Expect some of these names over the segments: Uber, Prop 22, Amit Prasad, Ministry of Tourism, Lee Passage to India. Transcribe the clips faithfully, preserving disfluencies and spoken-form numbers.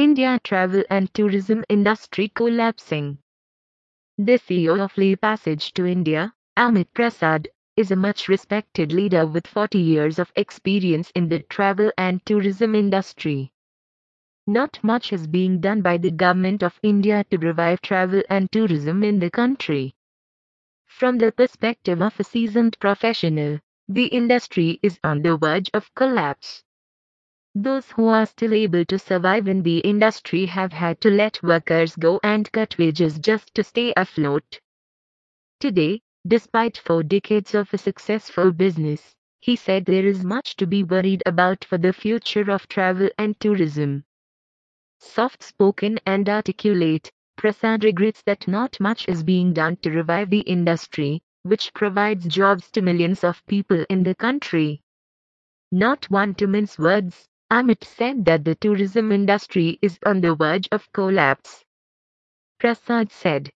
India travel and tourism industry collapsing. The C E O of Lee Passage to India, Amit Prasad, is a much respected leader with forty years of experience in the travel and tourism industry. Not much is being done by the government of India to revive travel and tourism in the country. From the perspective of a seasoned professional, the industry is on the verge of collapse. Those who are still able to survive in the industry have had to let workers go and cut wages just to stay afloat. Today, despite four decades of a successful business, he said there is much to be worried about for the future of travel and tourism. Soft-spoken and articulate, Prasad regrets that not much is being done to revive the industry, which provides jobs to millions of people in the country. Not one to mince words, Amit said that the tourism industry is on the verge of collapse. Prasad said,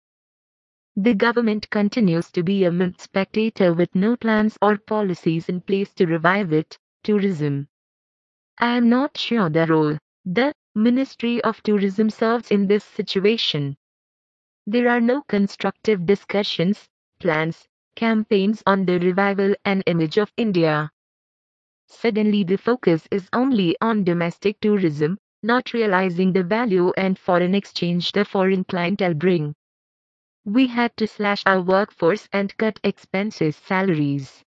"The government continues to be a mute spectator with no plans or policies in place to revive it, tourism. I am not sure the role the Ministry of Tourism serves in this situation. There are no constructive discussions, plans, campaigns on the revival and image of India. Suddenly the focus is only on domestic tourism, not realizing the value and foreign exchange the foreign clientele bring. We had to slash our workforce and cut expenses, salaries.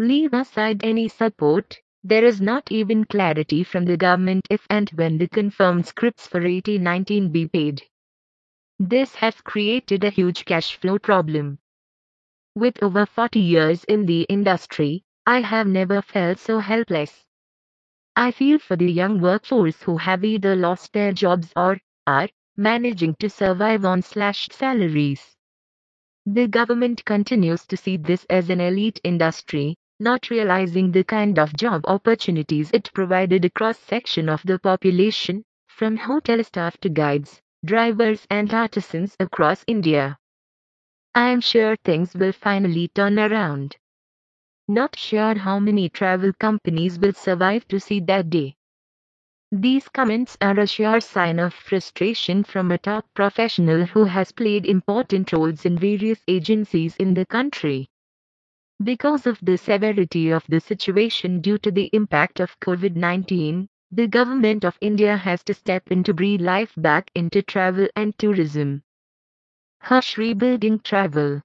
Leave aside any support, there is not even clarity from the government if and when the confirmed scripts for eighteen nineteen be paid. This has created a huge cash flow problem. With over forty years in the industry, I have never felt so helpless. I feel for the young workforce who have either lost their jobs or are managing to survive on slashed salaries. The government continues to see this as an elite industry, not realizing the kind of job opportunities it provided a cross-section of the population, from hotel staff to guides, drivers and artisans across India. I am sure things will finally turn around. Not sure how many travel companies will survive to see that day." These comments are a sure sign of frustration from a top professional who has played important roles in various agencies in the country. Because of the severity of the situation due to the impact of COVID nineteen, the government of India has to step in to breathe life back into travel and tourism. Hush rebuilding travel.